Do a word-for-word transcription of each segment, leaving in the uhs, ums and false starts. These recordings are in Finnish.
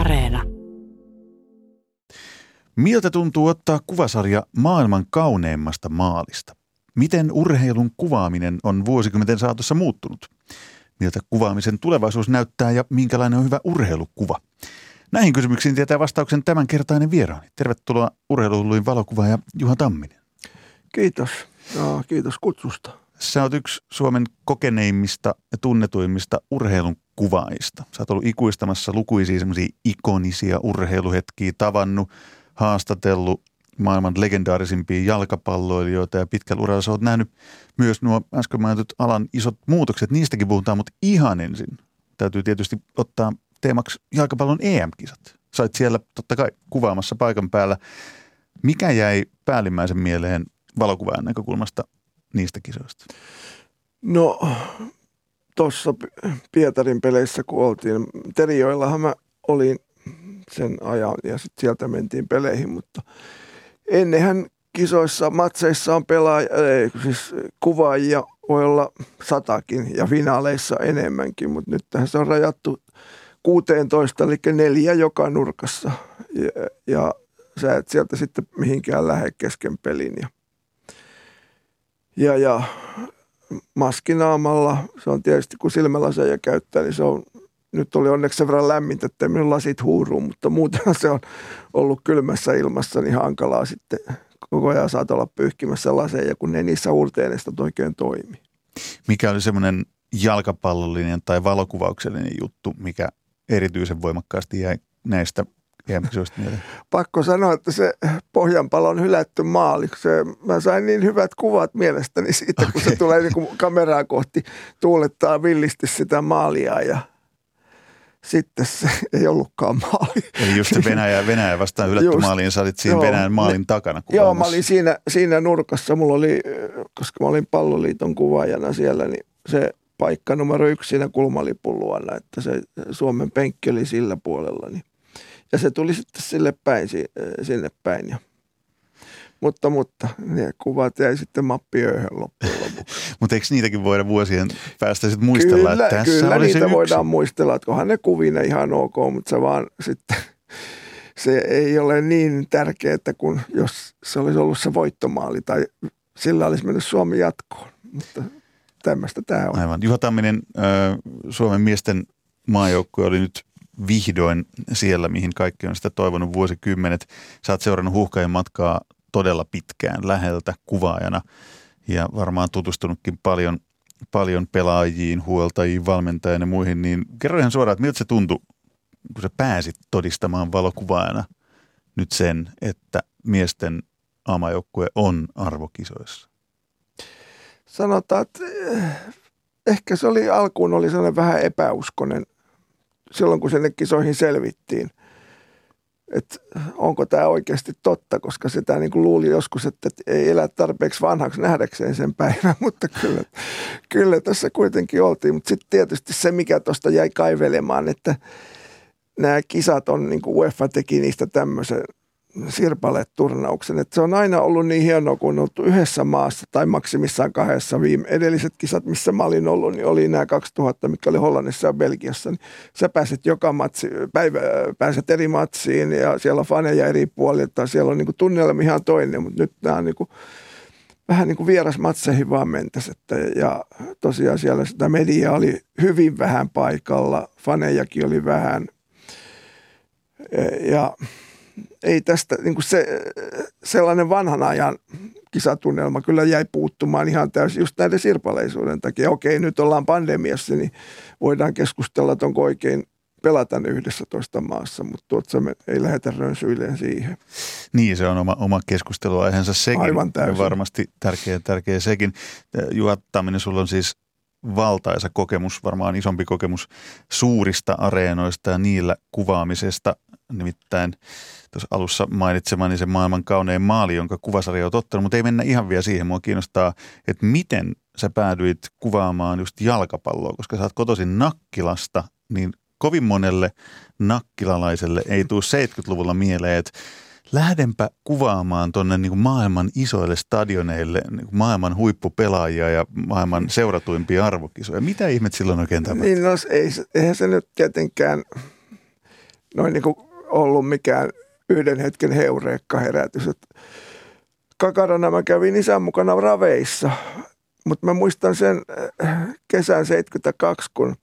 Areena. Miltä tuntuu ottaa kuvasarja maailman kauneimmasta maalista? Miten urheilun kuvaaminen on vuosikymmenten saatossa muuttunut? Miltä kuvaamisen tulevaisuus näyttää ja minkälainen on hyvä urheilukuva? Näihin kysymyksiin tietää vastauksen tämänkertainen vieraani. Tervetuloa urheiluhulluin valokuvaaja Juha Tamminen. Kiitos. Ja kiitos kutsusta. Sä oot yksi Suomen kokeneimmista ja tunnetuimmista urheilun kuvaajista. Sä oot ollut ikuistamassa lukuisia semmoisia ikonisia urheiluhetkiä, tavannut, haastatellut maailman legendaarisimpia jalkapalloilijoita ja pitkällä uralla sä oot nähnyt myös nuo äsken mainitut alan isot muutokset. Niistäkin puhutaan, mutta ihan ensin täytyy tietysti ottaa teemaksi jalkapallon E M-kisat. Sait siellä totta kai kuvaamassa paikan päällä. Mikä jäi päällimmäisen mieleen valokuvaajan näkökulmasta niistä kisoista? No, tuossa Pietarin peleissä kun oltiin, Terijoillahan mä olin sen ajan ja sitten sieltä mentiin peleihin, mutta ennenhän kisoissa, matseissa on pelaajia, siis kuvaajia voi olla satakin ja finaaleissa enemmänkin, mutta nythän se on rajattu kuusitoista, eli neljä joka nurkassa ja, ja sä et sieltä sitten mihinkään lähde kesken pelin ja Ja, ja maskinaamalla, se on tietysti kun silmälaseja käyttää, niin se on, nyt oli onneksi sen verran lämmintä, että ei minun lasit huuruu, mutta muutenhan se on ollut kylmässä ilmassa niin hankalaa sitten. Koko ajan saat olla pyyhkimässä laseja, kun ne niissä huurteenesta oikein toimi. Mikä oli semmoinen jalkapallollinen tai valokuvauksellinen juttu, mikä erityisen voimakkaasti jäi näistä? Pakko sanoa, että se Pohjanpalon hylätty maali, se, mä sain niin hyvät kuvat mielestäni siitä, okay. Kun se tulee niin kuin kameraa kohti, tuulettaa villisti sitä maalia ja sitten se ei ollutkaan maali. Eli just se Venäjä, Venäjä vastaan hylätty just, maali, ja sä olit siinä joo, Venäjän maalin ne, takana. Joo, alussa. Mä olin siinä, siinä nurkassa, mulla oli, koska mä olin palloliiton kuvaajana siellä, niin se paikka numero yksi siinä kulmalipun luona, että se Suomen penkki oli sillä puolella, niin ja se tuli sitten sille päin, sinne päin. Ja. Mutta, mutta ne kuvat jäi sitten mappiööhön loppujen lopuksi. Mutta eikö niitäkin voida vuosien päästä sitten muistella? Kyllä, että tässä kyllä oli niitä yksi. Voidaan muistella, että kohan ne kuvina ihan ok, mutta se vaan sitten, se ei ole niin tärkeää, kun jos se olisi ollut se voittomaali tai sillä olisi mennyt Suomi jatkoon. Mutta tämmöistä tämä on. Aivan. Juha Tamminen, Suomen miesten maajoukkue oli nyt vihdoin siellä, mihin kaikki on sitä toivonut vuosikymmenet. Sä oot seurannut Huuhkajien matkaa todella pitkään läheltä kuvaajana ja varmaan tutustunutkin paljon, paljon pelaajiin, huoltajiin, valmentajiin ja muihin. Niin kerro ihan suoraan, että miltä se tuntui, kun sä pääsit todistamaan valokuvaajana nyt sen, että miesten aamajoukkue on arvokisoissa? Sanotaan, että ehkä se oli alkuun oli sellainen vähän epäuskoinen. Silloin, kun sinne kisoihin selvittiin, että onko tämä oikeasti totta, koska sitä niin kuin luuli joskus, että ei elä tarpeeksi vanhaksi nähdäkseen sen päivän, mutta kyllä, kyllä tässä kuitenkin oltiin. Mutta sitten tietysti se, mikä tuosta jäi kaivelemaan, että nämä kisat on, niin kuin UEFA teki niistä tämmöisen sirpaleturnauksen, että se on aina ollut niin hienoa, kun on oltu yhdessä maassa tai maksimissaan kahdessa viime. Edelliset kisat, missä mä olin ollut, niin oli nämä kaksituhatta, mikä oli Hollannissa ja Belgiassa. Niin sä pääset joka matsi, päivä, pääset eri matsiin ja siellä on faneja eri puolilta. Siellä on niin kuin tunnelma ihan toinen, mutta nyt nämä on niin kuin, vähän niin kuin vierasmatseihin vaan mentäisiin. Ja tosiaan siellä sitä media oli hyvin vähän paikalla, fanejakin oli vähän ja ei tästä, niin kuin se, sellainen vanhan ajan kisatunnelma kyllä jäi puuttumaan ihan täysin just näiden sirpaleisuuden takia. Okei, nyt ollaan pandemiassa, niin voidaan keskustella, että onko oikein pelata ne yhdessätoista maassa, mutta tuossa me ei lähdetä rönsyilleen siihen. Niin, se on oma, oma keskusteluaiheensa sekin. Aivan täysin. Varmasti tärkeä, tärkeä sekin. Juha Tamminen, sulla on siis valtaisa kokemus, varmaan isompi kokemus suurista areenoista ja niillä kuvaamisesta. Nimittäin tuossa alussa mainitsemani se maailman kaunein maali, jonka kuvasarja on ottanut, mutta ei mennä ihan vielä siihen. Mua kiinnostaa, että miten sä päädyit kuvaamaan just jalkapalloa, koska sä oot kotoisin Nakkilasta, niin kovin monelle nakkilalaiselle ei tule seitsemänkymmentäluvulla mieleen, että lähdenpä kuvaamaan tuonne niin kuin maailman isoille stadioneille niin kuin maailman huippupelaajia ja maailman seuratuimpia arvokisoja. Mitä ihmet silloin oikein tapahtui? Niin, no, eihän se nyt tietenkään noin niin kuin ollut mikään yhden hetken heureekka herätys. Kakarana mä kävin isän mukana raveissa, mutta mä muistan sen kesän seitsemänkymmentäkaksi, kun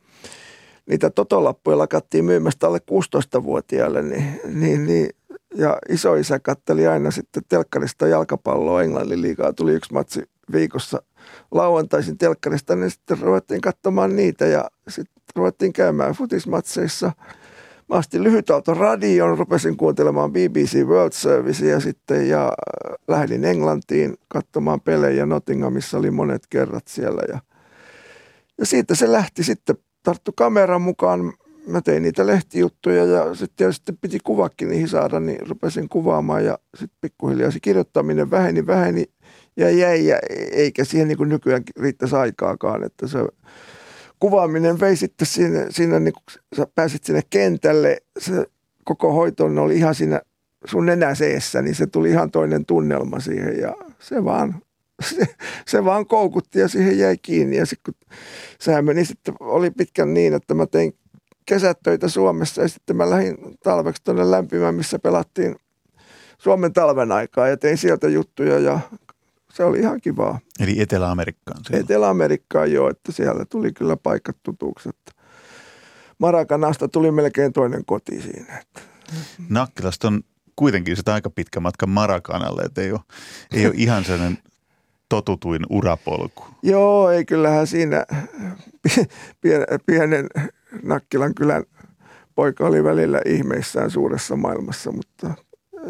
niitä totolappuja lakattiin myymästä alle kuusitoistavuotiaille, niin, niin, niin, ja isoisä katteli aina sitten telkkarista jalkapalloa, Englannin liigaa tuli yksi matsi viikossa lauantaisin telkkarista, niin sitten ruvettiin katsomaan niitä ja sitten ruvettiin käymään futismatseissa. Mä astin lyhytauton radioon, rupesin kuuntelemaan B B C World Servicea sitten ja lähdin Englantiin katsomaan pelejä. Nottinghamissa oli monet kerrat siellä ja, ja siitä se lähti sitten. Tarttu kameran mukaan, mä tein niitä lehtijuttuja ja sitten, sitten piti kuvakin niihin saada, niin rupesin kuvaamaan ja sitten pikkuhiljaa se kirjoittaminen väheni, väheni ja jäi ja eikä siihen niin kuin nykyään riittäisi aikaakaan, että se kuvaaminen vei sitten siinä, siinä niin kun sä pääsit sinne kentälle, se koko hoitoon oli ihan siinä sun nenäseessä, niin se tuli ihan toinen tunnelma siihen ja se vaan... Se, se vaan koukutti ja siihen jäi kiinni ja sitten kun sehän meni sitten, oli pitkän niin, että mä tein kesätöitä Suomessa ja sitten mä lähdin talveksi tuonne lämpimään, missä pelattiin Suomen talven aikaa ja tein sieltä juttuja ja se oli ihan kivaa. Eli Etelä-Amerikkaan? Silloin. Etelä-Amerikkaan joo, että siellä tuli kyllä paikat tutuksi. Maracanasta tuli melkein toinen koti siinä. Että. Nakkilasta on kuitenkin sitä aika pitkä matka Maracanalle, että ei ole, ei ole ihan sellainen... totutuin urapolku. Joo, ei kyllähän siinä pienen Nakkilan kylän poika oli välillä ihmeissään suuressa maailmassa, mutta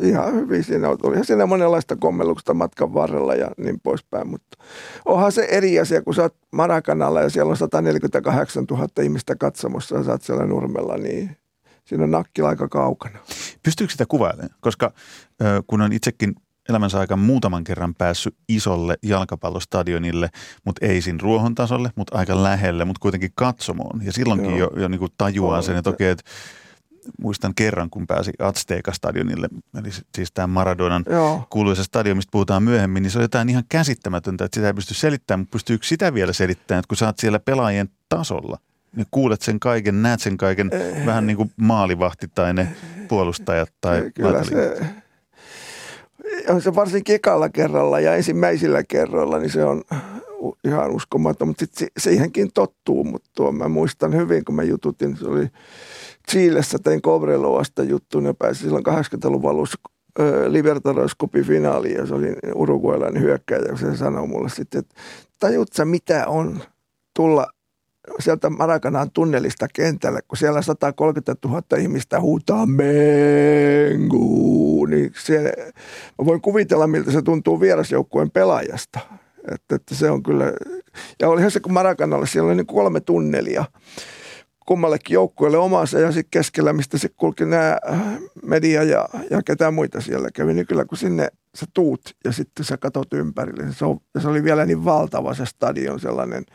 ihan hyvin siinä oli. Olihan siinä monenlaista kommelluksesta matkan varrella ja niin poispäin, mutta onhan se eri asia, kun sä oot Maracanalla ja siellä on sata neljäkymmentäkahdeksantuhatta ihmistä katsomossa ja sä oot siellä nurmella, niin siinä on Nakkila aika kaukana. Pystyykö sitä kuvailemaan? Koska kun on itsekin elämänsä aika muutaman kerran päässyt isolle jalkapallostadionille, mutta ei siinä ruohontasolle, mutta aika lähelle, mutta kuitenkin katsomoon. Ja silloinkin joo. jo, jo niin kuin tajuaa on, sen, että okei, että muistan kerran, kun pääsi Azteca-stadionille, eli siis tämän Maradonan joo. kuuluisa stadion, mistä puhutaan myöhemmin, niin se on jotain ihan käsittämätöntä, että sitä ei pysty selittämään, mutta pystyykö sitä vielä selittämään, että kun sä oot siellä pelaajien tasolla, niin kuulet sen kaiken, näet sen kaiken, eh, vähän niin kuin maalivahti tai ne puolustajat tai laitelijat. Se varsinkin ekalla kerralla ja ensimmäisillä kerroilla, niin se on ihan uskomaton, mutta sitten siihenkin tottuu. Mutta tuo mä muistan hyvin, kun mä jututin, se oli Chilessä, tein Cobreloasta juttuun ja pääsin silloin kahdeksankymmentäluvun alussa Libertadores-kupifinaaliin ja se oli uruguaylainen hyökkääjä, ja se sanoi mulle sitten, että tajut sä mitä on tulla sieltä Maracanán tunnelista kentälle, kun siellä sata kolmekymmentätuhatta ihmistä huutaa Mengão, niin siellä, mä voin kuvitella, miltä se tuntuu vierasjoukkueen pelaajasta. Että, että se on kyllä, ja olihan se kun Maracanalle, siellä oli niin kolme tunnelia kummallekin joukkueelle omansa ja sitten keskellä, mistä se kulki nämä media ja, ja ketään muita siellä kävi, niin kyllä kun sinne sä tuut ja sitten sä katot ympärille. Se, on, se oli vielä niin valtava se stadion, sellainen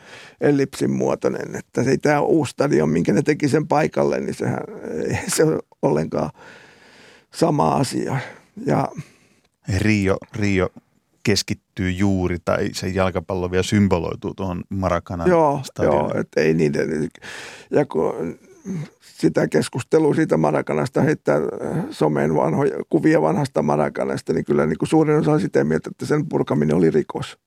ellipsin muotoinen, että se ei tämä uusi stadion, minkä ne teki sen paikalle, niin sehän ei se ole ollenkaan sama asia. Ja Rio, Rio keskittyy juuri, tai se jalkapallo vielä symboloituu tuohon Maracanan stadionille. Joo, että ei niiden. Ja kun sitä keskustelua siitä Maracanasta heittää someen vanhoja, kuvia vanhasta Maracanasta, niin kyllä niin kuin suurin osa on sitä mieltä, että sen purkaminen oli rikos.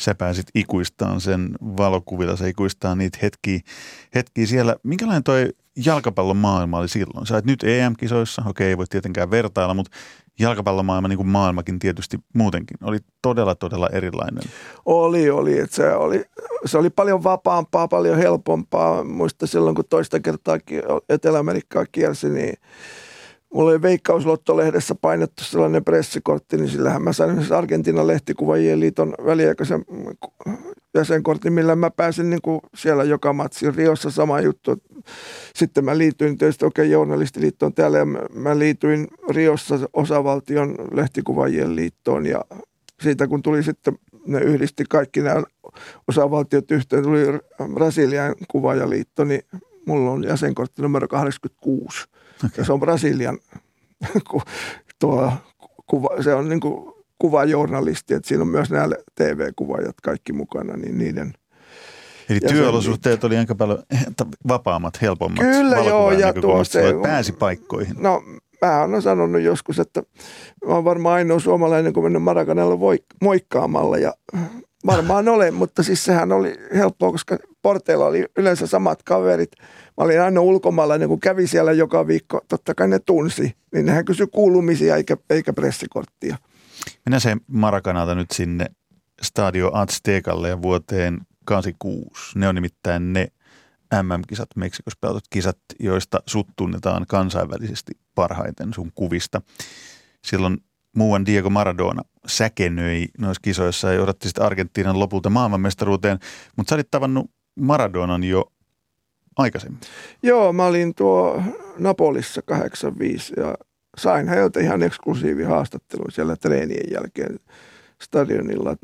Sä pääsit ikuistaan sen valokuvilla, sä ikuistaan niitä hetkiä, hetkiä siellä. Minkälainen toi jalkapallomaailma oli silloin? Sä olet nyt E M-kisoissa, okei ei voi tietenkään vertailla, mutta jalkapallomaailma, niin kuin maailmakin tietysti muutenkin, oli todella, todella erilainen. Oli, oli. Että se, oli se oli paljon vapaampaa, paljon helpompaa. Muista silloin, kun toista kertaa Etelä-Amerikkaa kiersi, niin mulla oli Veikkauslottolehdeessä painettu sellainen pressikortti, niin sillähän mä sain esimerkiksi Argentiinan lehtikuvaajien liiton väliaikaisen jäsenkortin, millä mä pääsin niin kuin siellä joka matsi Riossa sama juttu. Sitten mä liityin tietysti, okei okay, journalistiliittoon täällä ja mä liityin Riossa osavaltion lehtikuvaajien liittoon ja siitä kun tuli sitten, ne yhdisti kaikki nämä osavaltiot yhteen, tuli Brasilian kuvaajaliitto, niin mulla on jäsenkortti numero kahdeksankymmentäkuusi. Okay. Se on Brasilian, tuo, kuva, se on niin kuin kuvajournalisti, että siinä on myös nämä T V-kuvaajat kaikki mukana, niin niiden Eli työolosuhteet oli aika paljon vapaammat, helpommat. Kyllä joo. Ja tuosta pääsi paikkoihin. No mä olen sanonut joskus, että mä olen varmaan ainoa suomalainen, kun mennyt Maracanalla moikkaamalla ja varmaan olen, mutta siis sehän oli helppoa, koska porteilla oli yleensä samat kaverit. Mä olin aina ulkomaalainen, kun kävi siellä joka viikko, totta kai ne tunsi, niin nehän kysyi kuulumisia eikä, eikä pressikorttia. Minä se Maracanalta nyt sinne Estadio Aztecalle ja vuoteen kahdeksankymmentäkuusi. Ne on nimittäin ne M M-kisat, Meksikossa pelatut kisat, joista sut tunnetaan kansainvälisesti parhaiten sun kuvista. Silloin muuan Diego Maradona säkenöi noissa kisoissa ja johdatti sitten Argentiinan lopulta maailmanmestaruuteen, mutta sä olit tavannut Maradonan jo aikaisemmin. Joo, mä olin tuo Napolissa kahdeksankymmentäviisi ja sain heiltä ihan eksklusiivi haastattelu siellä treenien jälkeen stadionilla.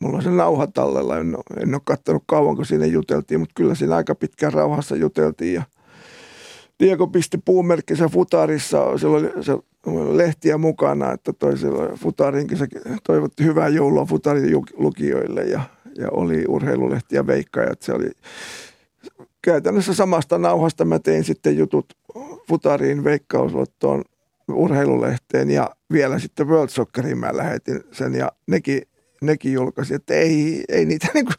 Mulla on se nauha tallella, en ole, en ole katsonut kauan, kun siinä juteltiin, mutta kyllä siinä aika pitkään rauhassa juteltiin. Ja Diego pisti puumerkkinsä futarissa, siellä oli, siellä oli lehtiä mukana, että toisella futarinkin se toivotti hyvää joulua futarin lukijoille ja, ja oli urheilulehti ja veikkaajat. Se oli käytännössä samasta nauhasta mä tein sitten jutut futariin, veikkausluottoon, urheilulehteen ja vielä sitten World Socceriin mä lähetin sen ja nekin Nekin julkaisi, että ei, ei, niitä, niin kuin,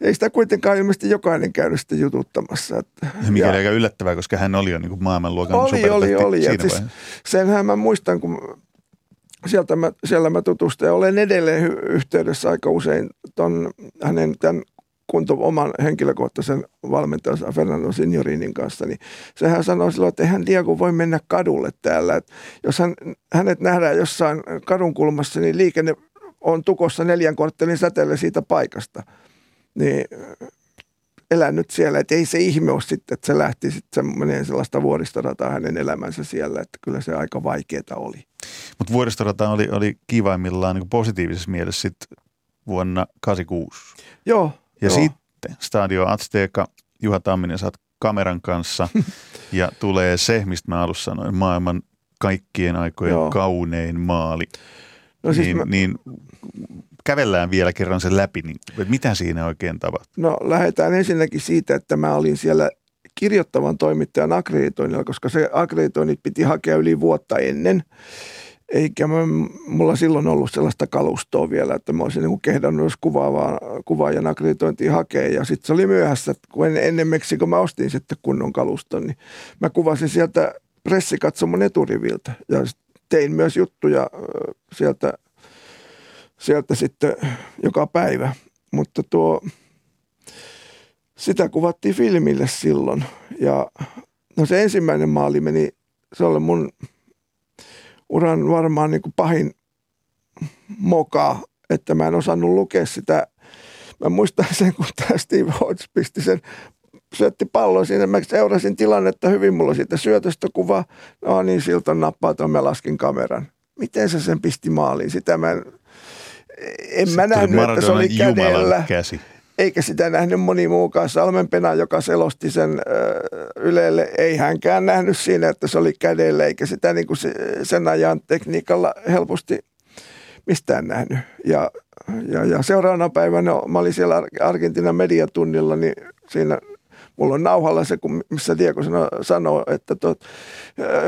ei sitä kuitenkaan ilmeisesti jokainen käynyt sitä jututtamassa. Että, mikä ja, oli aika yllättävää, koska hän oli jo niin kuin maailmanluokan oli, supertähti oli, oli. Siinä siis, senhän mä muistan, kun sieltä mä, siellä mä tutustuin ja olen edelleen yhteydessä aika usein ton, hänen tämän kunto, oman henkilökohtaisen valmentajansa Fernando Signorinin kanssa, niin sehän sanoi silloin, että eihän Diego voi mennä kadulle täällä. Että jos hän, hänet nähdään jossain kadunkulmassa, niin liikenne on tukossa neljän korttelin säteellä siitä paikasta, niin elän nyt siellä. Että ei se ihme ole sitten, että se lähti sitten semmoinen sellaista vuoristorataa hänen elämänsä siellä, että kyllä se aika vaikeaa oli. Mutta vuoristorata oli, oli kivaimmillaan niin positiivisessa mielessä sitten vuonna kahdeksankymmentäkuusi. Joo. Ja joo. Sitten Stadio Azteca, Juha Tamminen, sä oot kameran kanssa ja tulee se, mistä mä alussa sanoin, maailman kaikkien aikojen joo. kaunein maali. No siis niin, mä... niin kävellään vielä kerran sen läpi, niin mitä siinä oikein tapahtuu? No lähdetään ensinnäkin siitä, että mä olin siellä kirjoittavan toimittajan akkreditoinnilla, koska se akkreditoinnit piti hakea yli vuotta ennen. Eikä mä, mulla silloin ollut sellaista kalustoa vielä, että mä olisin niin kuin kehdannut, jos kuvaajan akkreditointia hakea. Ja sitten se oli myöhässä, kun en, ennen Meksiko mä ostin sitten kunnon kaluston, niin mä kuvasin sieltä pressikatsomon eturiviltä ja tein myös juttuja sieltä, sieltä sitten joka päivä, mutta tuo, sitä kuvattiin filmille silloin. Ja no se ensimmäinen maali meni, se oli mun uran varmaan niin kuin pahin moka, että mä en osannut lukea sitä. Mä muistan sen, kun tämä Steve Hodge pisti sen. Syötti palloa siinä. Mä seurasin tilannetta hyvin. Mulla siitä syötöstä kuva. No niin, siltä nappaa tuon. Mä laskin kameran. Miten se sen pisti maaliin? Sitä mä en, en mä nähnyt, että se oli kädellä. Käsi. Eikä sitä nähnyt moni muukaan. Salmenpena, joka selosti sen äh, Ylelle, ei hänkään nähnyt siinä, että se oli kädellä. Eikä sitä niin kuin se, sen ajan tekniikalla helposti mistään nähnyt. Ja, ja, ja seuraavana päivänä no, mä olin siellä Argentiinan mediatunnilla, niin siinä... Mulla on nauhalla se, missä Diego sanoo, että tuot,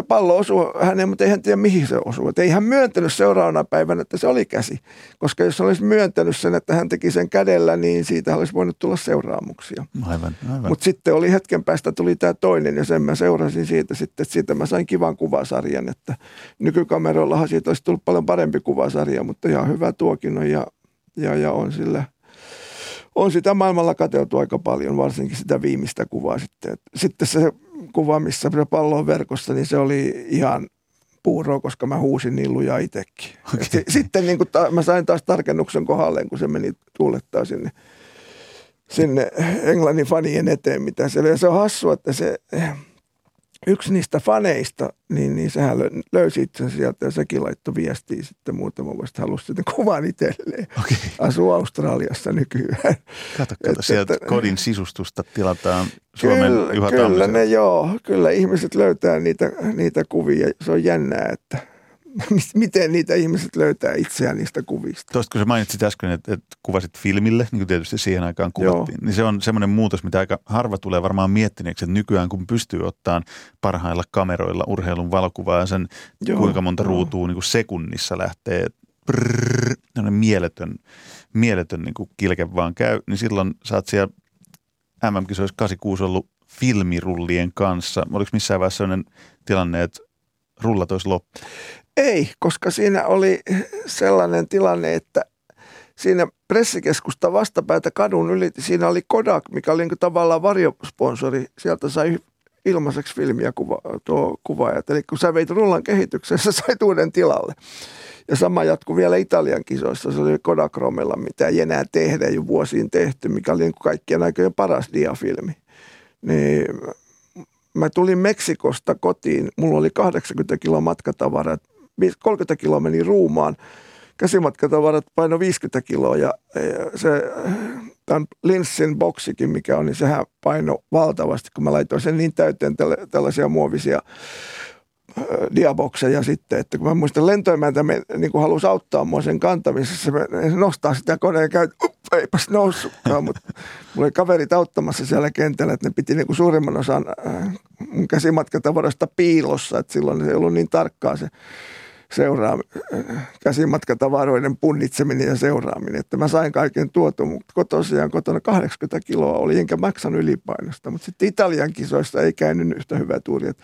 pallo osuu häneen, mutta ei hän tiedä, mihin se osuu. Että ei hän myöntänyt seuraavana päivänä, että se oli käsi. Koska jos olisi myöntänyt sen, että hän teki sen kädellä, niin siitä olisi voinut tulla seuraamuksia. Aivan, aivan. Mutta sitten oli hetken päästä, tuli tämä toinen, ja sen mä seurasin siitä sitten, että siitä mä sain kivan kuvasarjan. Että nykykameroillahan siitä olisi tullut paljon parempi kuvasarja, mutta ihan hyvä tuokin on ja, ja, ja on sillä... On sitä maailmalla kateutu aika paljon, varsinkin sitä viimeistä kuvaa sitten. Sitten se kuva, missä pallo on verkossa, niin se oli ihan puuroa, koska mä huusin niin lujaa itsekin. Okay. Sitten niin kun ta- mä sain taas tarkennuksen kohdalleen, kun se meni tuulettaa sinne, sinne Englannin fanien eteen, mitä se oli. Ja se on hassua, että se, yksi niistä faneista, niin, niin sehän löysi itse sieltä ja sekin laittoi viestiä sitten muutama vuosi. Halusi sitten kuvan itselleen. Okay. Asuu Australiassa nykyään. Kato, kato. Että, sieltä että, kodin sisustusta tilataan Suomen kyllä, Juha Tammisen. Kyllä ne joo. Kyllä ihmiset löytää niitä, niitä kuvia. Se on jännää, että miten niitä ihmiset löytää itseään niistä kuvista. Tuosta kun sä mainitsit äsken, että, että kuvasit filmille, niin kuin tietysti siihen aikaan kuvattiin, Joo. niin se on semmoinen muutos, mitä aika harva tulee varmaan miettineeksi, että nykyään kun pystyy ottaan parhailla kameroilla urheilun valokuvaa ja sen Joo. kuinka monta ruutua niin kuin sekunnissa lähtee, prrrr, mieletön, mieletön niin kuin kilke vaan käy, niin silloin sä oot siellä M M-kisoissa kahdeksankymmentäkuusi ollut filmirullien kanssa. Oliko missään vaiheessa sellainen tilanne, että rullat olisi loppu? Ei, koska siinä oli sellainen tilanne, että siinä pressikeskusta vastapäätä kadun yli, siinä oli Kodak, mikä oli niin tavallaan varjosponsori. Sieltä sai ilmaiseksi filmiä kuva, tuo kuvaajat. Eli kun sä veit rullan kehityksessä, sä sait uuden tilalle. Ja sama jatkui vielä Italian kisoissa. Se oli Kodachromella, mitä ei enää tehdä, ei vuosiin tehty, mikä oli niin kaikkien aikojen paras diafilmi. Niin... Mä tulin Meksikosta kotiin, mulla oli kahdeksankymmentä kiloa matkatavarat, kolmekymmentä kiloa meni ruumaan, käsimatkatavarat paino viisikymmentä kiloa ja se tämän linssin boksikin, mikä on, niin sehän paino valtavasti, kun mä laitoin sen niin täyteen tällaisia muovisia diabokseja sitten, että kun mä muistan lentoimäntä, niin kuin halusi auttaa mua sen kantamisessa, se nostaa sitä koneen ja käy, up, eipäs noussutkaan, mutta mulla oli kaverit auttamassa siellä kentällä, että ne piti niin kuin suurimman osan mun käsimatkatavaroista piilossa, että silloin ei ollut niin tarkkaa se seuraa, käsimatkatavaroiden punnitseminen ja seuraaminen, että mä sain kaiken tuotu, mutta kotosiaan kotona kahdeksankymmentä kiloa oli, enkä maksan ylipainosta, mutta sitten Italian kisoissa ei käynyt yhtä hyvää tuuri, että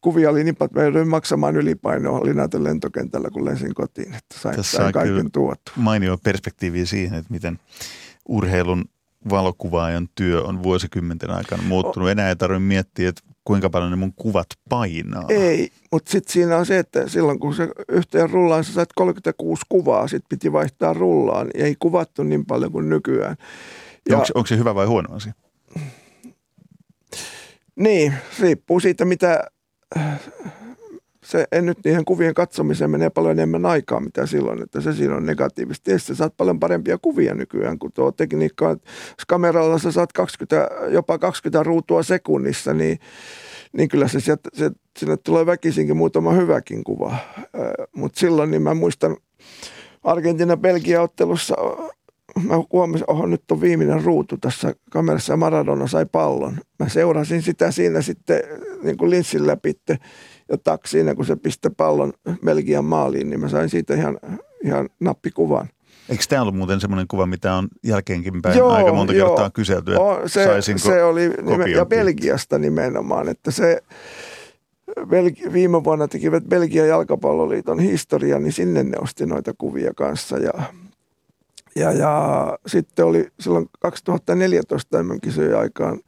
kuvia oli niin paljon, että mä jouduin maksamaan ylipainoa, oli näitä lentokentällä, kun lensin kotiin, että sain, sain kaiken tuotu. Mainio perspektiiviä siihen, että miten urheilun valokuvaajan työ on vuosikymmenten aikana muuttunut. Enää ei tarvitse miettiä, että kuinka paljon ne mun kuvat painaa. Ei, mutta sitten siinä on se, että silloin kun se yhteen rullaan, sä sait kolmekymmentäkuusi kuvaa, sitten piti vaihtaa rullaan. Ei kuvattu niin paljon kuin nykyään. Ja onko, onko se hyvä vai huono asia? Niin, riippuu siitä, mitä... Se en nyt niihin kuvien katsomiseen menee paljon enemmän aikaa, mitä silloin, että se siinä on negatiivista. Tietysti sä saat paljon parempia kuvia nykyään, kun tuo tekniikka on. Jos kameralla sä saat kaksikymmentä, jopa kaksikymmentä ruutua sekunnissa, niin, niin kyllä se, se, se sinne tulee väkisinkin muutama hyväkin kuva. Mutta silloin niin mä muistan Argentiina-Belgia-ottelussa, mä huomasin, oho, nyt on viimeinen ruutu tässä kamerassa ja Maradona sai pallon. Mä seurasin sitä siinä sitten niin kuin linssin läpi. Ja taksiina, kun se pisti pallon Belgian maaliin, niin mä sain siitä ihan, ihan nappikuvan. Eikö tämä ollut muuten semmoinen kuva, mitä on jälkeenkin päin joo, aika monta joo. kertaa kyselty, että o, se, saisinko se oli nimen, ja Belgiasta nimenomaan, että se Belgi, viime vuonna tekivät Belgian jalkapalloliiton historia, niin sinne ne osti noita kuvia kanssa. Ja, ja, ja sitten oli silloin kaksituhattaneljätoista tämän kisojen aikaan,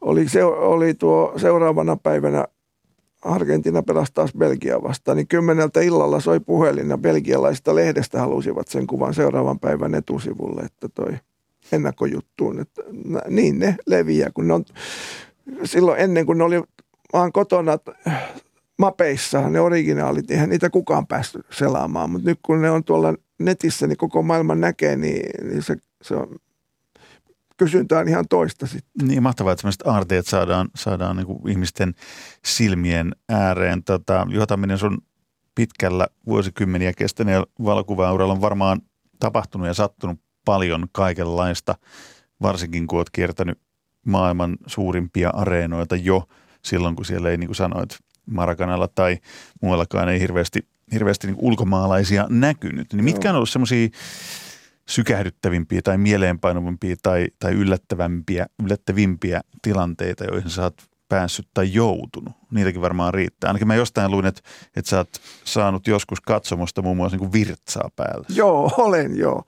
oli, se, oli tuo seuraavana päivänä, Argentiina pelasi taas Belgiaa vastaan, niin kymmeneltä illalla soi puhelin ja belgialaisista lehdestä halusivat sen kuvan seuraavan päivän etusivulle, että toi ennakkojuttuun, että niin ne leviää, kun ne on, silloin ennen kuin ne oli vaan kotona mapeissa, ne originaalit, eihän niitä kukaan päässyt selaamaan, mutta nyt kun ne on tuolla netissä, niin koko maailman näkee, niin, niin se, se on... Kysyntä on ihan toista sitten. Niin, mahtavaa, että sellaiset aarteet saadaan, saadaan niin kuin ihmisten silmien ääreen. Tota, Juha Tamminen, sun pitkällä vuosikymmeniä kestäneellä valokuva-uralla on varmaan tapahtunut ja sattunut paljon kaikenlaista, varsinkin kun olet kiertänyt maailman suurimpia areenoita jo silloin, kun siellä ei, niin kuin sanoit, Maracanalla tai muuallakaan ei hirveästi, hirveästi niin kuin ulkomaalaisia näkynyt. Niin mitkä on ollut semmoisia... sykähdyttävimpiä tai mieleenpainuvimpia tai, tai yllättävämpiä, yllättävimpiä tilanteita, joihin sä oot päässyt tai joutunut. Niitäkin varmaan riittää. Ainakin mä jostain luin, että, että sä oot saanut joskus katsomusta muun muassa niin kuin virtsaa päällä. Joo, olen joo.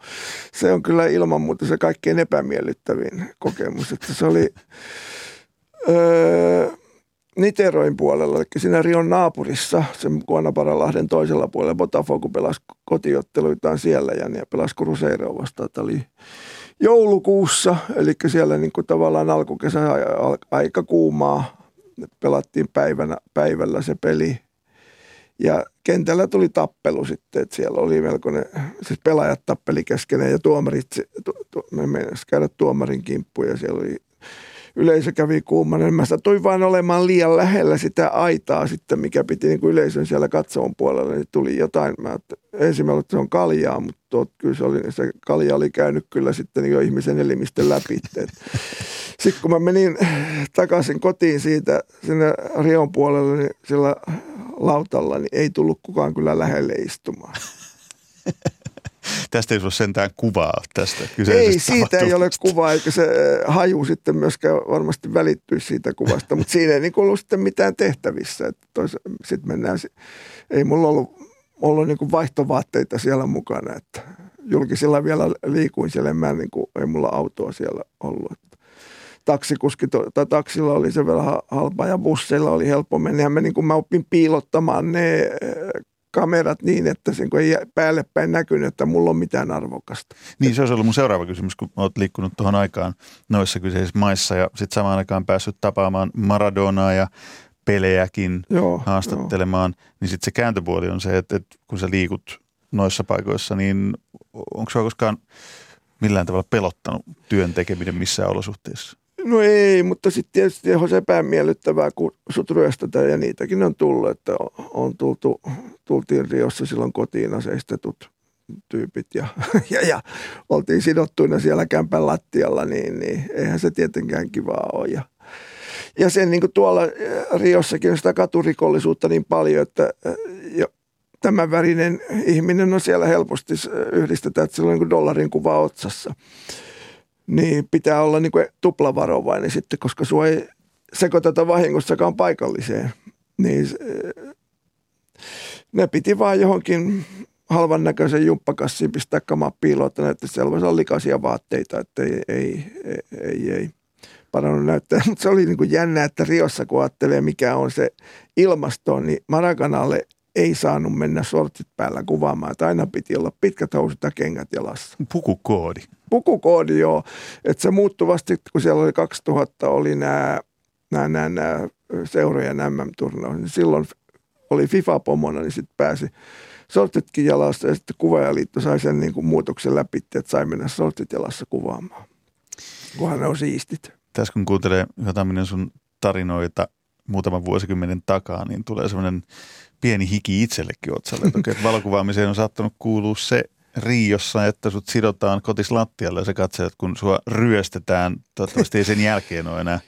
Se on kyllä ilman muuta se kaikkein epämiellyttävin kokemus. Että se oli öö, Niteroin puolella, eli siinä Rion naapurissa, sen Guanabaralahden toisella puolella, Botafogo pelasi kotiotteluitaan siellä ja ne pelasi Cruzeiroa vastaan. Tämä oli joulukuussa, eli siellä niin kuin tavallaan alkukesä aika kuumaa, pelattiin päivänä, päivällä se peli ja kentällä tuli tappelu sitten, että siellä oli melkoinen, siis pelaajat tappeli keskenään ja tuomarit, tu, tu, me meinasi käydä tuomarin kimppuun ja siellä oli yleisö kävi kuumana. Mä satuin vain olemaan liian lähellä sitä aitaa sitten, mikä piti niin kuin yleisön siellä katsomon puolella. Niin tuli jotain. Mä ensin mä olin, että se on kaljaa, mutta tuot, kyllä se, oli, se kalja oli käynyt kyllä sitten niin jo ihmisen elimistön läpi. Sitten kun mä menin takaisin kotiin siitä sinne Rion puolelle, niin sillä lautalla niin ei tullut kukaan kyllä lähelle istumaan. Tästä ei ole sentään kuvaa tästä kyseisestä. Ei, siitä ei ole kuvaa, eikä se haju sitten myöskään varmasti välittyisi siitä kuvasta, mutta siinä ei niin ollut sitten mitään tehtävissä. Sitten mennään, ei mulla ollut, ollut niin kuin vaihtovaatteita siellä mukana, että julkisilla vielä liikuin siellä, mä en, niin kuin, ei mulla autoa siellä ollut. Taksikuski, tai taksilla oli se vielä halpaa ja busseilla oli helppo mennä. Ja mä, niin kuin, mä opin piilottamaan ne kamerat niin, että sen kun ei päälle päin näkynyt, että mulla on mitään arvokasta. Niin, se olisi ollut mun seuraava kysymys, kun olet liikkunut tuohon aikaan noissa kyseisissä maissa ja sitten samaan aikaan päässyt tapaamaan Maradonaa ja pelejäkin joo, haastattelemaan, joo. Niin sitten se kääntöpuoli on se, että, että kun sä liikut noissa paikoissa, niin onko se koskaan millään tavalla pelottanut työn tekeminen missään olosuhteissa? No ei, mutta sitten tietysti on se päämiellyttävää, kun sut ryöstetään ja niitäkin on tullut, että on tultu, tultiin Riossa silloin kotiin aseistetut tyypit ja, ja, ja oltiin sidottuina siellä kämpän lattialla, niin, niin eihän se tietenkään kivaa ole. Ja, ja sen niin kuin tuolla Riossakin on sitä katurikollisuutta niin paljon, että jo, tämän värinen ihminen on siellä helposti yhdistetään, että sillä on niin kuin dollarin kuva otsassa. Niin pitää olla niin kuin tuplavarovainen sitten, koska sua ei sekoiteta vahingossakaan paikalliseen. Niin ne piti vaan johonkin halvan näköisen jumppakassiin pistää kamaa piiloon, että näyttäisi sellaisia likaisia vaatteita, että ei, ei, ei, ei parannut näyttää. Mutta se oli niin kuin jännä, että Riossa kun ajattelee mikä on se ilmasto, niin Maracanalle ei saanut mennä sortit päällä kuvaamaan, että aina piti olla pitkät housut ja kengät jalassa. Pukukoodi. Pukukoodi, joo. Että se muuttuvasti, kun siellä oli kaksituhatta, oli nämä, nämä, nämä, nämä seurojen M M-turnaus, niin silloin oli FIFA-pomona, niin sitten pääsi sortitkin jalassa ja sitten Kuvaajaliitto sai sen niin kuin muutoksen läpi, että sai mennä sortit jalassa kuvaamaan, kunhan ne on siistit. Tässä kun kuuntelee Juha Tamminen sun tarinoita muutaman vuosikymmenen takaa, niin tulee semmoinen pieni hiki itsellekin otsalle. Toki valokuvaamiseen on saattanut kuulua se Riossa, että sut sidotaan kotis lattialle ja sä katselet, kun sua ryöstetään. Toivottavasti ei sen jälkeen ole enää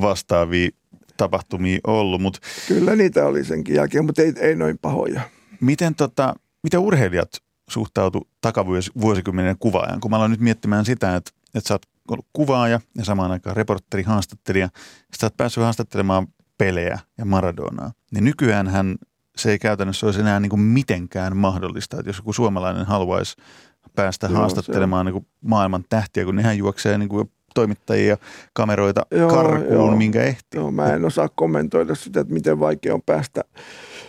vastaavia tapahtumia ollut. Mut kyllä niitä oli senkin jälkeen, mutta ei, ei noin pahoja. Miten tota, mitä urheilijat suhtautu takavuosikymmenen kuvaajaan? Kun mä aloin nyt miettimään sitä, että, että sä oot ollut kuvaaja ja samaan aikaan reportteri, haastattelija. Sä oot päässyt haastattelemaan pelejä ja Maradonaa. Niin nykyään hän se ei käytännössä olisi enää niin kuin mitenkään mahdollista, että jos joku suomalainen haluaisi päästä joo, haastattelemaan niin kuin maailman tähtiä, kun nehän juoksee niin kuin toimittajia, kameroita joo, karkuun, joo. Minkä ehtii. Joo, mä en osaa kommentoida sitä, että miten vaikea on päästä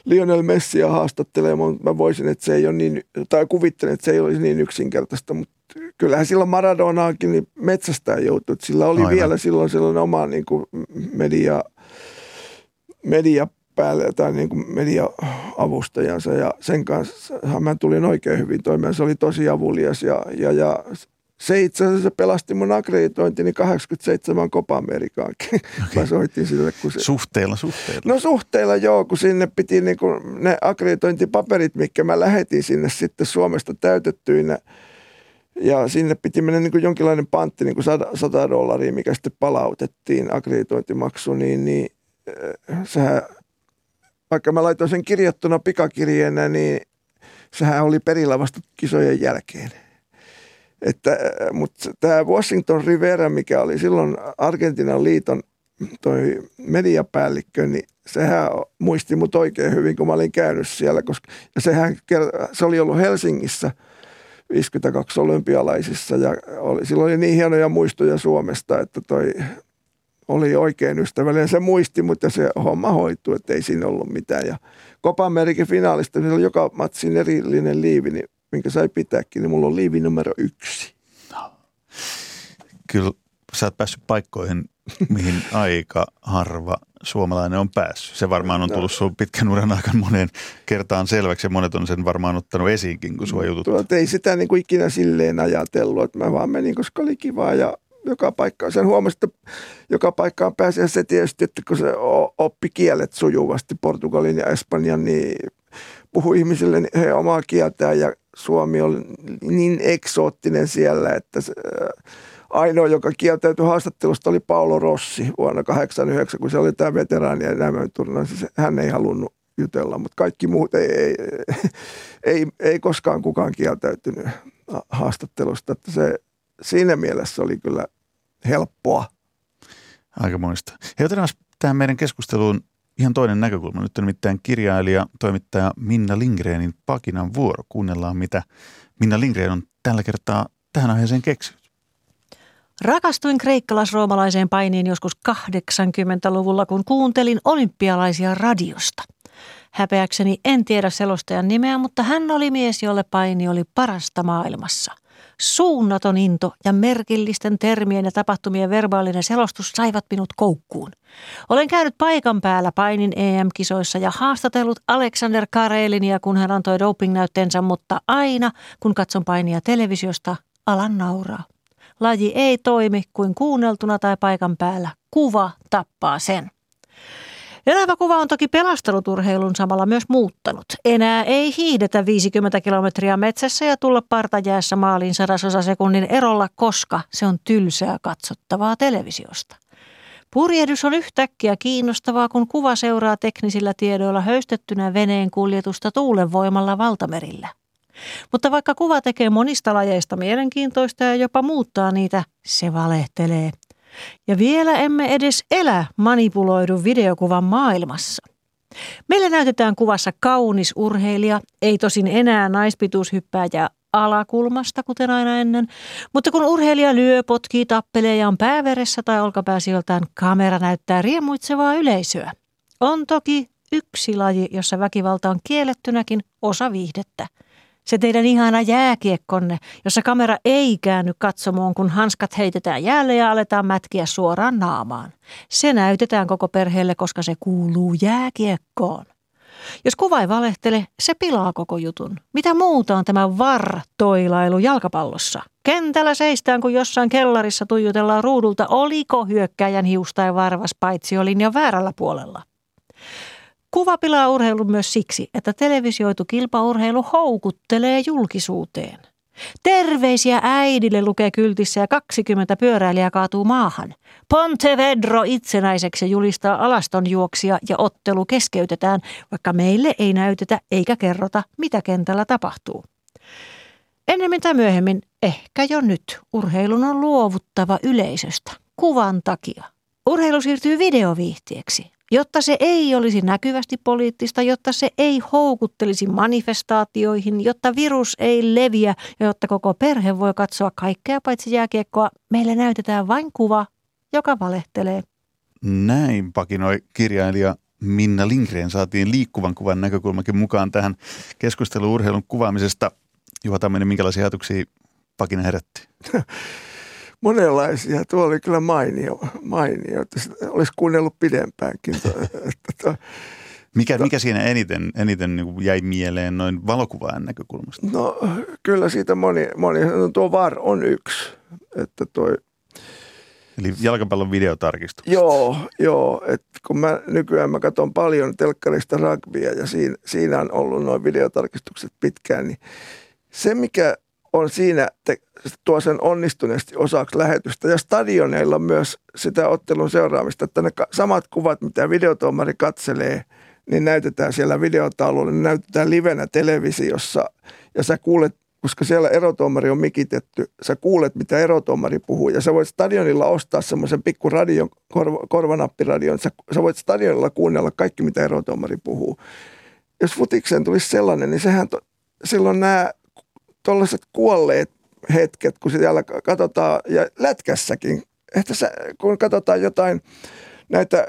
Lionel Messiä haastattelemaan. Mä voisin, että se ei ole niin, tai kuvittelen, että se ei olisi niin yksinkertaista, mutta kyllähän silloin Maradonaakin niin metsästään joutui. Sillä oli aivan. Vielä silloin sellainen oma niin kuin media, media päälle tai niin kuin media-avustajansa ja sen kanssa mä tulin oikein hyvin toimeen. Se oli tosi avulias ja, ja, ja se itse asiassa pelasti mun akkreditointini kahdeksankymmentäseitsemän Copa Americaankin. Okay. Mä soitin sille, kun se... Suhteilla, suhteilla. No suhteilla joo, kun sinne piti niin kuin ne akkreditointipaperit, mitkä mä lähetin sinne sitten Suomesta täytettyinä. Ja sinne piti mennä niin kuin jonkinlainen pantti, niin kuin sata dollaria, mikä sitten palautettiin akkreditointimaksu, niin, niin sehän... Vaikka mä laitoin sen kirjattuna pikakirjeenä, niin sehän oli perillä vasta kisojen jälkeen. Että, mutta tämä Washington Rivera, mikä oli silloin Argentiinan liiton toi mediapäällikkö, niin sehän muisti mut oikein hyvin, kun mä olin käynyt siellä. Koska, ja sehän, se oli ollut Helsingissä viisikymmentäkaksi olympialaisissa ja oli, silloin oli niin hienoja muistoja Suomesta, että toi... Oli oikein ystävällinen. Se muisti, mutta se homma hoitui, että ei siinä ollut mitään. Ja Copa American finaalista, niin oli joka matsin erillinen liivi, niin, minkä sai pitääkin, niin mulla on liivi numero yksi. No. Kyllä sä oot päässyt paikkoihin, mihin aika harva suomalainen on päässyt. Se varmaan on tullut sun pitkän uran aikana moneen kertaan selväksi ja monet on sen varmaan ottanut esiinkin, kun sua jutut. Tuo, ei sitä niin kuin ikinä silleen ajatellut, että mä vaan menin, koska oli kivaa ja... joka paikkaan. Sen huomasi, että joka paikkaan pääsee se tietysti, että kun se oppi kielet sujuvasti, Portugalin ja Espanjan, niin puhui ihmisille niin he omaa kieltään ja Suomi oli niin eksoottinen siellä, että se, ainoa, joka kieltäytyi haastattelusta, oli Paolo Rossi vuonna kahdeksankymmentäyhdeksän, kun se oli tämä veteraani ja näin turnaus. Hän ei halunnut jutella, mutta kaikki muut ei, ei, ei, ei koskaan kukaan kieltäytynyt haastattelusta. Että se, siinä mielessä oli kyllä helppoa. Aikamoista. Hei, otetaan tähän meidän keskusteluun ihan toinen näkökulma. Nyt on nimittäin kirjailija, toimittaja Minna Lindgrenin pakinan vuoro. Kuunnellaan, mitä Minna Lindgren on tällä kertaa tähän aiheeseen keksinyt. Rakastuin kreikkalais-roomalaiseen painiin joskus kahdeksankymmentäluvulla, kun kuuntelin olympialaisia radiosta. Häpeäkseni en tiedä selostajan nimeä, mutta hän oli mies, jolle paini oli parasta maailmassa. Suunnaton into ja merkillisten termien ja tapahtumien verbaalinen selostus saivat minut koukkuun. Olen käynyt paikan päällä painin E M-kisoissa ja haastatellut Alexander Karelinia, kun hän antoi dopingnäytteensä, mutta aina, kun katson painia televisiosta, alan nauraa. Laji ei toimi kuin kuunneltuna tai paikan päällä. Kuva tappaa sen. Elävä kuva on toki pelastanut urheilun samalla myös muuttanut. Enää ei hiihdetä viisikymmentä kilometriä metsässä ja tulla partajäässä maaliin sadasosa sekunnin erolla, koska se on tylsää katsottavaa televisiosta. Purjehdys on yhtäkkiä kiinnostavaa, kun kuva seuraa teknisillä tiedoilla höystettynä veneen kuljetusta tuulenvoimalla valtamerillä. Mutta vaikka kuva tekee monista lajeista mielenkiintoista ja jopa muuttaa niitä, se valehtelee. Ja vielä emme edes elä manipuloidun videokuvan maailmassa. Meille näytetään kuvassa kaunis urheilija, ei tosin enää naispituushyppääjää alakulmasta, kuten aina ennen. Mutta kun urheilija lyö, potkii, tappelee ja on pääveressä tai olkapääsioltaan, kamera näyttää riemuitsevaa yleisöä. On toki yksi laji, jossa väkivalta on kiellettynäkin, osa viihdettä. Se teidän ihana jääkiekkonne, jossa kamera ei käänny katsomoon, kun hanskat heitetään jäälle ja aletaan mätkiä suoraan naamaan. Se näytetään koko perheelle, koska se kuuluu jääkiekkoon. Jos kuva ei valehtele, se pilaa koko jutun. Mitä muuta on tämä var-toilailu jalkapallossa? Kentällä seistään, kun jossain kellarissa tuijutellaan ruudulta, oliko hyökkäjän hius tai varvas paitsiolinjan väärällä puolella. Kuva pilaa urheilun myös siksi, että televisioitu kilpaurheilu houkuttelee julkisuuteen. Terveisiä äidille lukee kyltissä ja kaksikymmentä pyöräilijää kaatuu maahan. Pontevedro itsenäiseksi julistaa alastonjuoksija ja ottelu keskeytetään, vaikka meille ei näytetä eikä kerrota, mitä kentällä tapahtuu. Ennemmin tai myöhemmin, ehkä jo nyt, urheilun on luovuttava yleisöstä, kuvan takia. Urheilu siirtyy videoviihteeksi. Jotta se ei olisi näkyvästi poliittista, jotta se ei houkuttelisi manifestaatioihin, jotta virus ei leviä ja jotta koko perhe voi katsoa kaikkea paitsi jääkiekkoa, meille näytetään vain kuva, joka valehtelee. Näin pakinoi kirjailija Minna Lindgren. Saatiin liikkuvan kuvan näkökulmakin mukaan tähän keskusteluun urheilun kuvaamisesta. Juha Tamminen, minkälaisia ajatuksia pakina herätti? Monenlaisia. Tuo oli kyllä mainio, mainio. Olisi kuunnellut pidempäänkin. mikä, mikä siinä eniten, eniten niin jäi mieleen noin valokuvaan näkökulmasta? No kyllä siitä moni, moni no, tuo var on yksi. Että toi, eli jalkapallon videotarkistukset. Joo, joo. Että kun mä, nykyään mä katson paljon telkkarista rugbya ja siinä, siinä on ollut noin videotarkistukset pitkään, niin se mikä on siinä, te, tuo sen onnistuneesti osaksi lähetystä ja stadioneilla myös sitä ottelun seuraamista, että ne samat kuvat, mitä videotuomari katselee, niin näytetään siellä videotaululla, niin näytetään livenä televisiossa ja sä kuulet, koska siellä erotuomari on mikitetty, sä kuulet, mitä erotuomari puhuu ja sä voit stadionilla ostaa semmoisen pikku radion, korva, korvanappiradion, sä, sä voit stadionilla kuunnella kaikki, mitä erotuomari puhuu. Jos futikseen tulisi sellainen, niin sehän to, silloin nämä tuollaiset kuolleet hetket, kun siellä katsotaan, ja lätkässäkin, että sä, kun katsotaan jotain näitä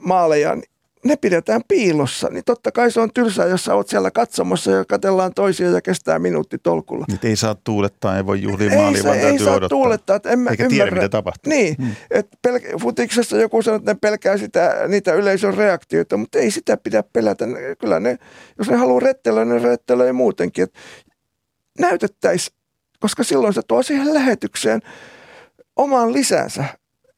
maaleja, niin ne pidetään piilossa. Niin totta kai se on tylsää, jos sä oot siellä katsomossa ja katsellaan toisia ja kestää minuutti tolkulla. Nyt ei saa tuulettaa, ei voi juhlia maaliin, vaan täytyy odottaa. Ei saa tuulettaa, että en mä eikä ymmärrä. Eikä tiedä, mitä tapahtuu. Niin, hmm. että pelk- futiksessa joku sanoo, että ne pelkää sitä, niitä yleisön reaktioita, mutta ei sitä pidä pelätä. Kyllä ne, jos ne haluaa rettelöä, ne rettelöi muutenkin, että näytettäisiin, koska silloin se tuo siihen lähetykseen oman lisänsä.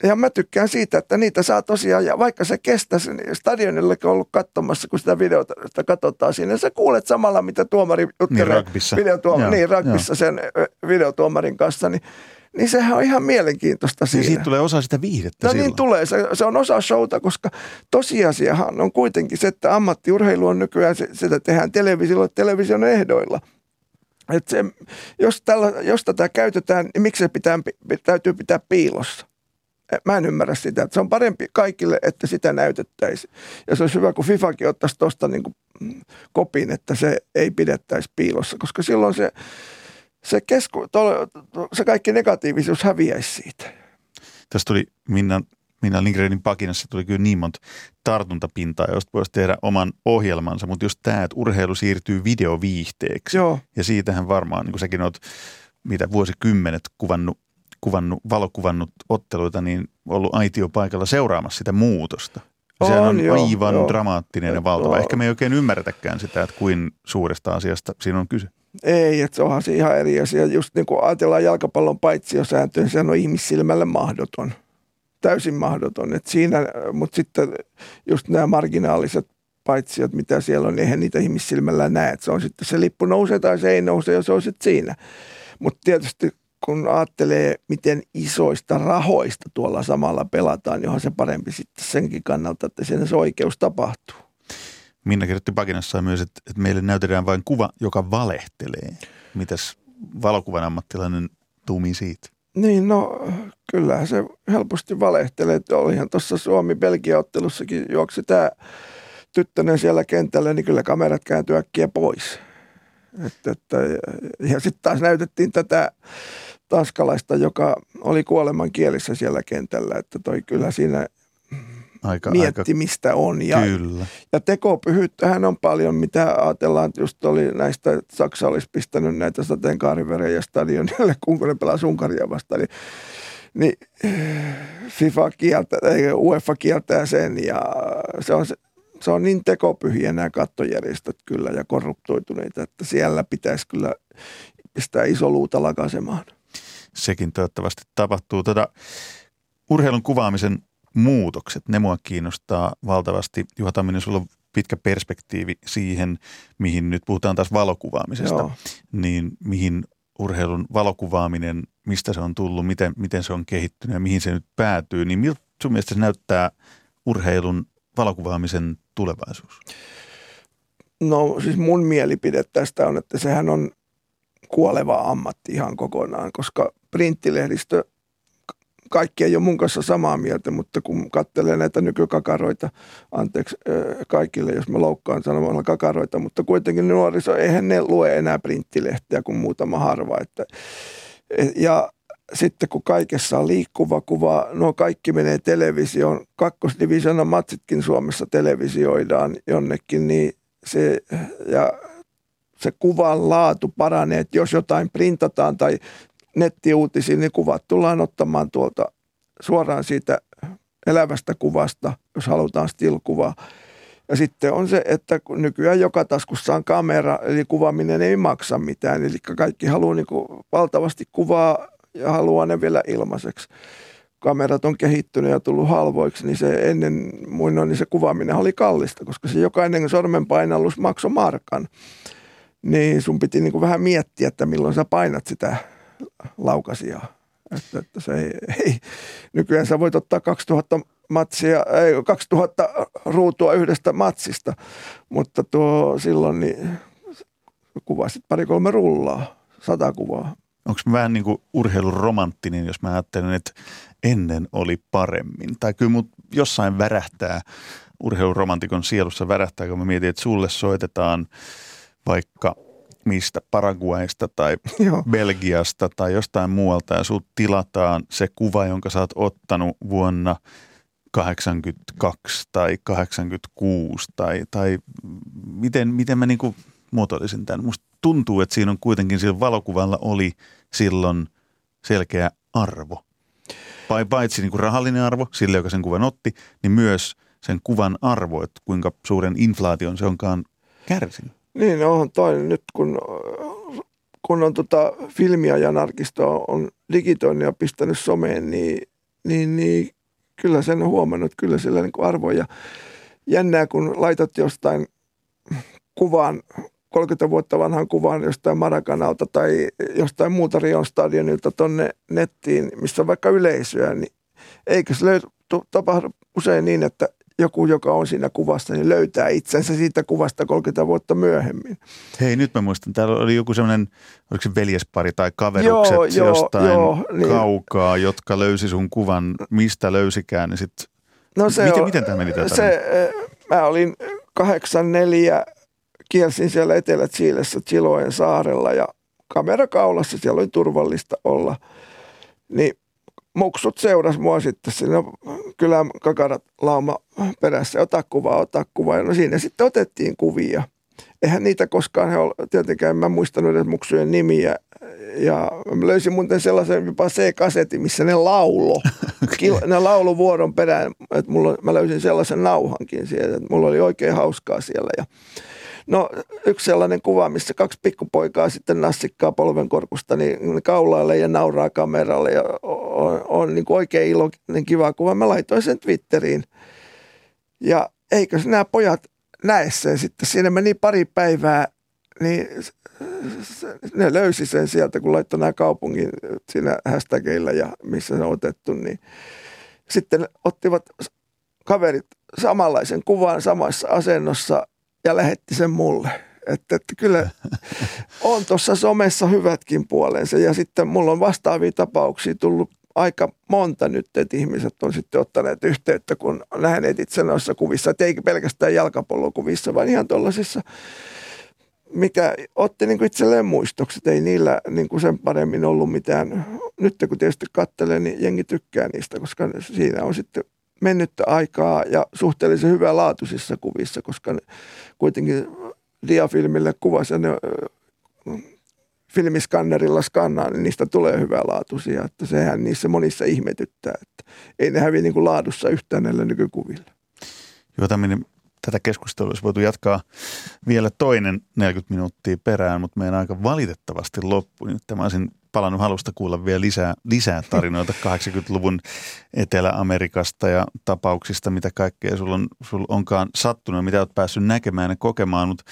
Ja mä tykkään siitä, että niitä saa tosiaan, ja vaikka se kestäisi, niin stadionillekin on ollut katsomassa, kun sitä videota sitä katsotaan siinä. Ja sä kuulet samalla, mitä tuomari juttelee videotuom- niin, rugbyssa sen videotuomarin kanssa, niin, niin sehän on ihan mielenkiintoista siinä. Ja siitä tulee osa sitä viihdettä. No silloin. Niin tulee, se, se on osa showta, koska tosiasiahan on kuitenkin se, että ammattiurheilu on nykyään, se, sitä tehdään televisiolla, television ehdoilla. Että se, jos, tällä, jos tätä käytetään, niin miksi se pitää, täytyy pitää piilossa? Mä en ymmärrä sitä, että se on parempi kaikille, että sitä näytettäisiin. Ja se olisi hyvä, kun FIFAkin ottaisi tuosta niin kuin kopin, että se ei pidettäisi piilossa, koska silloin se, se, kesku, tol, se kaikki negatiivisuus häviäisi siitä. Tässä tuli Minna, Minna Lindgrenin pakinassa tuli kyllä niin monta tartuntapintaa, josta voisi tehdä oman ohjelmansa, mutta jos tämä, että urheilu siirtyy videoviihteeksi, joo. Ja siitähän varmaan, niin kuin säkin olet mitä vuosikymmenet kuvannut, Kuvannut, valokuvannut otteluita, niin ollut aitiopaikalla seuraamassa sitä muutosta. On, sehän on joo, aivan joo. dramaattinen ja valtava. No. Ehkä me ei oikein ymmärretäkään sitä, että kuin suuresta asiasta siinä on kyse. Ei, että se onhan se ihan eri asia. Just niin kuin ajatellaan jalkapallon paitsiosääntöön, sehän on ihmissilmälle mahdoton. Täysin mahdoton. Et siinä, mutta sitten just nämä marginaaliset paitsiot, mitä siellä on, niin eihän niitä ihmissilmällä näe. Et se on sitten se lippu nousee tai se ei nouse, ja se on sitten siinä. Mutta tietysti kun ajattelee, miten isoista rahoista tuolla samalla pelataan, johon se parempi sitten senkin kannalta, että siinä se oikeus tapahtuu. Minna kirjoitti pakinassaan myös, että, että meille näytetään vain kuva, joka valehtelee. Mitäs valokuvan ammattilainen tuumii siitä? Niin, no kyllähän se helposti valehtelee. Olihan tuossa Suomi-Belgia-ottelussakin juoksi tämä tyttönen siellä kentällä, niin kyllä kamerat kääntyy äkkiä pois. Että, että, ja sitten taas näytettiin tätä tanskalaista, joka oli kuoleman kielissä siellä kentällä, että toi kyllä siinä aika, miettimistä aika, on. Ja, ja tekopyhyyttähän on paljon, mitä ajatellaan, että just oli näistä, että Saksa olisi pistänyt näitä sateenkaariverejä stadionille, kun ne pelasi Unkaria vastaan, niin, niin FIFA kieltää, UEFA kieltää sen ja se on se. Se on niin tekopyhiä nämä kattojärjestöt kyllä ja korruptoituneita, että siellä pitäisi kyllä pistää iso luuta lakaisemaan. Sekin toivottavasti tapahtuu. Tätä urheilun kuvaamisen muutokset, ne mua kiinnostaa valtavasti. Juha Tamminen, sulla on pitkä perspektiivi siihen, mihin nyt puhutaan taas valokuvaamisesta. Joo. Niin mihin urheilun valokuvaaminen, mistä se on tullut, miten, miten se on kehittynyt ja mihin se nyt päätyy, niin miltä sun mielestä se näyttää urheilun valokuvaamisen tulevaisuus? No siis mun mielipide tästä on, että sehän on kuoleva ammatti ihan kokonaan, koska printtilehdistö, kaikki ei ole mun kanssa samaa mieltä, mutta kun katselee näitä nykykakaroita, anteeksi kaikille, jos mä loukkaan sanomalla kakaroita, mutta kuitenkin nuoriso, eihän ne lue enää printtilehteä kuin muutama harva. Että, ja sitten kun kaikessa on liikkuva kuva, no kaikki menee televisioon. Kakkosdivisionan matsitkin Suomessa televisioidaan jonnekin, niin se, ja se kuvan laatu paranee. Että jos jotain printataan tai nettiuutisiin, niin kuvat tullaan ottamaan tuolta suoraan siitä elävästä kuvasta, jos halutaan still-kuvaa. Ja sitten on se, että nykyään joka taskussa on kamera, eli kuvaaminen ei maksa mitään. Eli kaikki haluaa niin kuin valtavasti kuvaa. Ja haluaa ne vielä ilmaiseksi. Kamerat on kehittynyt ja tullut halvoiksi, niin se ennen muinoin niin se kuvaaminen oli kallista, koska se jokainen sormenpainallus maksoi markan. Niin sun piti niin kuin vähän miettiä, että milloin sä painat sitä laukasiaa. Että, että se ei, ei. Nykyään sä voit ottaa kaksituhatta, matsia, ei, kaksituhatta ruutua yhdestä matsista, mutta tuo silloin niin kuvasit pari-kolme rullaa, sata kuvaa. Onko mä vähän niin kuin urheiluromanttinen, jos mä ajattelen, että ennen oli paremmin? Tai kyllä mut jossain värähtää, urheiluromantikon sielussa värähtää, kun mä mietin, että sulle soitetaan vaikka mistä, Paraguaysta tai joo. Belgiasta tai jostain muualta, ja sut tilataan se kuva, jonka sä oot ottanut vuonna kahdeksankymmentäkaksi tai kahdeksankymmentäkuusi tai, tai miten, miten mä niin kuin muotoilisin tämän. Musta tuntuu, että siinä on kuitenkin, sillä valokuvalla oli silloin selkeä arvo. Paitsi niin kuin rahallinen arvo, sille joka sen kuvan otti, niin myös sen kuvan arvo, että kuinka suuren inflaation se onkaan kärsinyt. Niin, onhan toi nyt, kun kun on tota filmiä ja narkistoa on digitoinut ja pistänyt someen, niin, niin, niin kyllä sen on huomannut, että kyllä sillä niin arvoja. Jännää, kun laitat jostain kuvan, kolmekymmentä vuotta vanhan kuvan jostain Maracanalta tai jostain muuta Rion stadionilta tonne nettiin, missä on vaikka yleisöä, niin eikö se löyt, tapahdu usein niin, että joku, joka on siinä kuvassa, niin löytää itsensä siitä kuvasta kolmekymmentä vuotta myöhemmin. Hei, nyt mä muistan, täällä oli joku semmoinen, oliko se veljespari tai kaverukset joo, joo, jostain joo, niin. kaukaa, jotka löysi sun kuvan, mistä löysikään, niin sitten... No se miten, on, miten tämä meni tämä se, mä olin kahdeksankymmentäneljä, kielsin siellä Etelä-Chilessä, Chiloen saarella ja kamerakaulassa, siellä oli turvallista olla, niin muksut seurasi mua sitten sinne kylän kakarat lauma perässä, ota kuvaa, ota kuvaa. No siinä sitten otettiin kuvia. Eihän niitä koskaan, he ole, tietenkään en mä muistanut edes muksujen nimiä. Ja löysin muuten sellaisen jopa C-kasetin, missä ne laulo. Okay. Ne laulu vuoron perään, että mulla, mä löysin sellaisen nauhankin siellä, että mulla oli oikein hauskaa siellä. Ja no yksi sellainen kuva, missä kaksi pikkupoikaa sitten nassikkaa polvenkorkusta, niin kaulailee ja nauraa kameralle ja on, on niin kuin oikein iloinen kiva kuva. Mä laitoin sen Twitteriin ja eikö nämä pojat näe sen sitten. Siinä meni pari päivää, niin ne löysi sen sieltä, kun laittoi nämä kaupungin siinä hashtagilla ja missä se on otettu. Niin. Sitten ottivat kaverit samanlaisen kuvan samassa asennossa. Ja lähetti sen mulle. Että, että kyllä on tuossa somessa hyvätkin puolensa. Ja sitten mulla on vastaavia tapauksia tullut aika monta nyt, että ihmiset on sitten ottaneet yhteyttä, kun on nähneet itse noissa kuvissa. Että ei pelkästään jalkapallokuvissa, vaan ihan tuollaisissa, mikä otti niin kuin itselleen muistokset. Ei niillä niin kuin sen paremmin ollut mitään. Nyt kun tietysti katselee, niin jengi tykkää niistä, koska siinä on sitten... mennyttä aikaa ja suhteellisen hyvälaatuisissa kuvissa, koska ne kuitenkin diafilmille kuvas ja ne filmiskannerilla skannaa, niin niistä tulee hyvälaatuisia. Että sehän niissä monissa ihmetyttää. Että ei ne häviä niin kuin laadussa yhtään näillä nykykuvilla. Juha Tamminen, tätä keskustelua olisi voitu jatkaa vielä toinen neljäkymmentä minuuttia perään, mutta meidän aika valitettavasti loppui. Nyt mä olisin palannut halusta kuulla vielä lisää, lisää tarinoita kahdeksankymmentäluvun Etelä-Amerikasta ja tapauksista, mitä kaikkea sulla, on, sulla onkaan sattunut, mitä olet päässyt näkemään ja kokemaan, mutta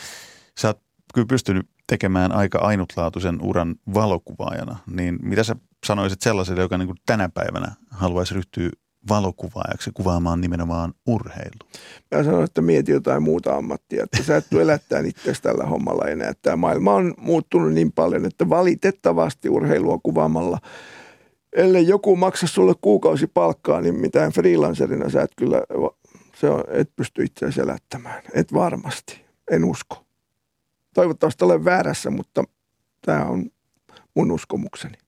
sä oot kyllä pystynyt tekemään aika ainutlaatuisen uran valokuvaajana, niin mitä sä sanoisit sellaiselle, joka niin kuin tänä päivänä haluaisi ryhtyä valokuvaajaksi kuvaamaan nimenomaan urheilu? Mä sanoin, että mieti jotain muuta ammattia, että sä et tule elättämään itseäsi tällä hommalla enää. Tämä maailma on muuttunut niin paljon, että valitettavasti urheilua kuvaamalla, ellei joku maksa sulle kuukausipalkkaa, niin mitään freelancerina sä et kyllä, se on, et pysty itseäsi elättämään. Et varmasti, en usko. Toivottavasti olen väärässä, mutta tämä on mun uskomukseni.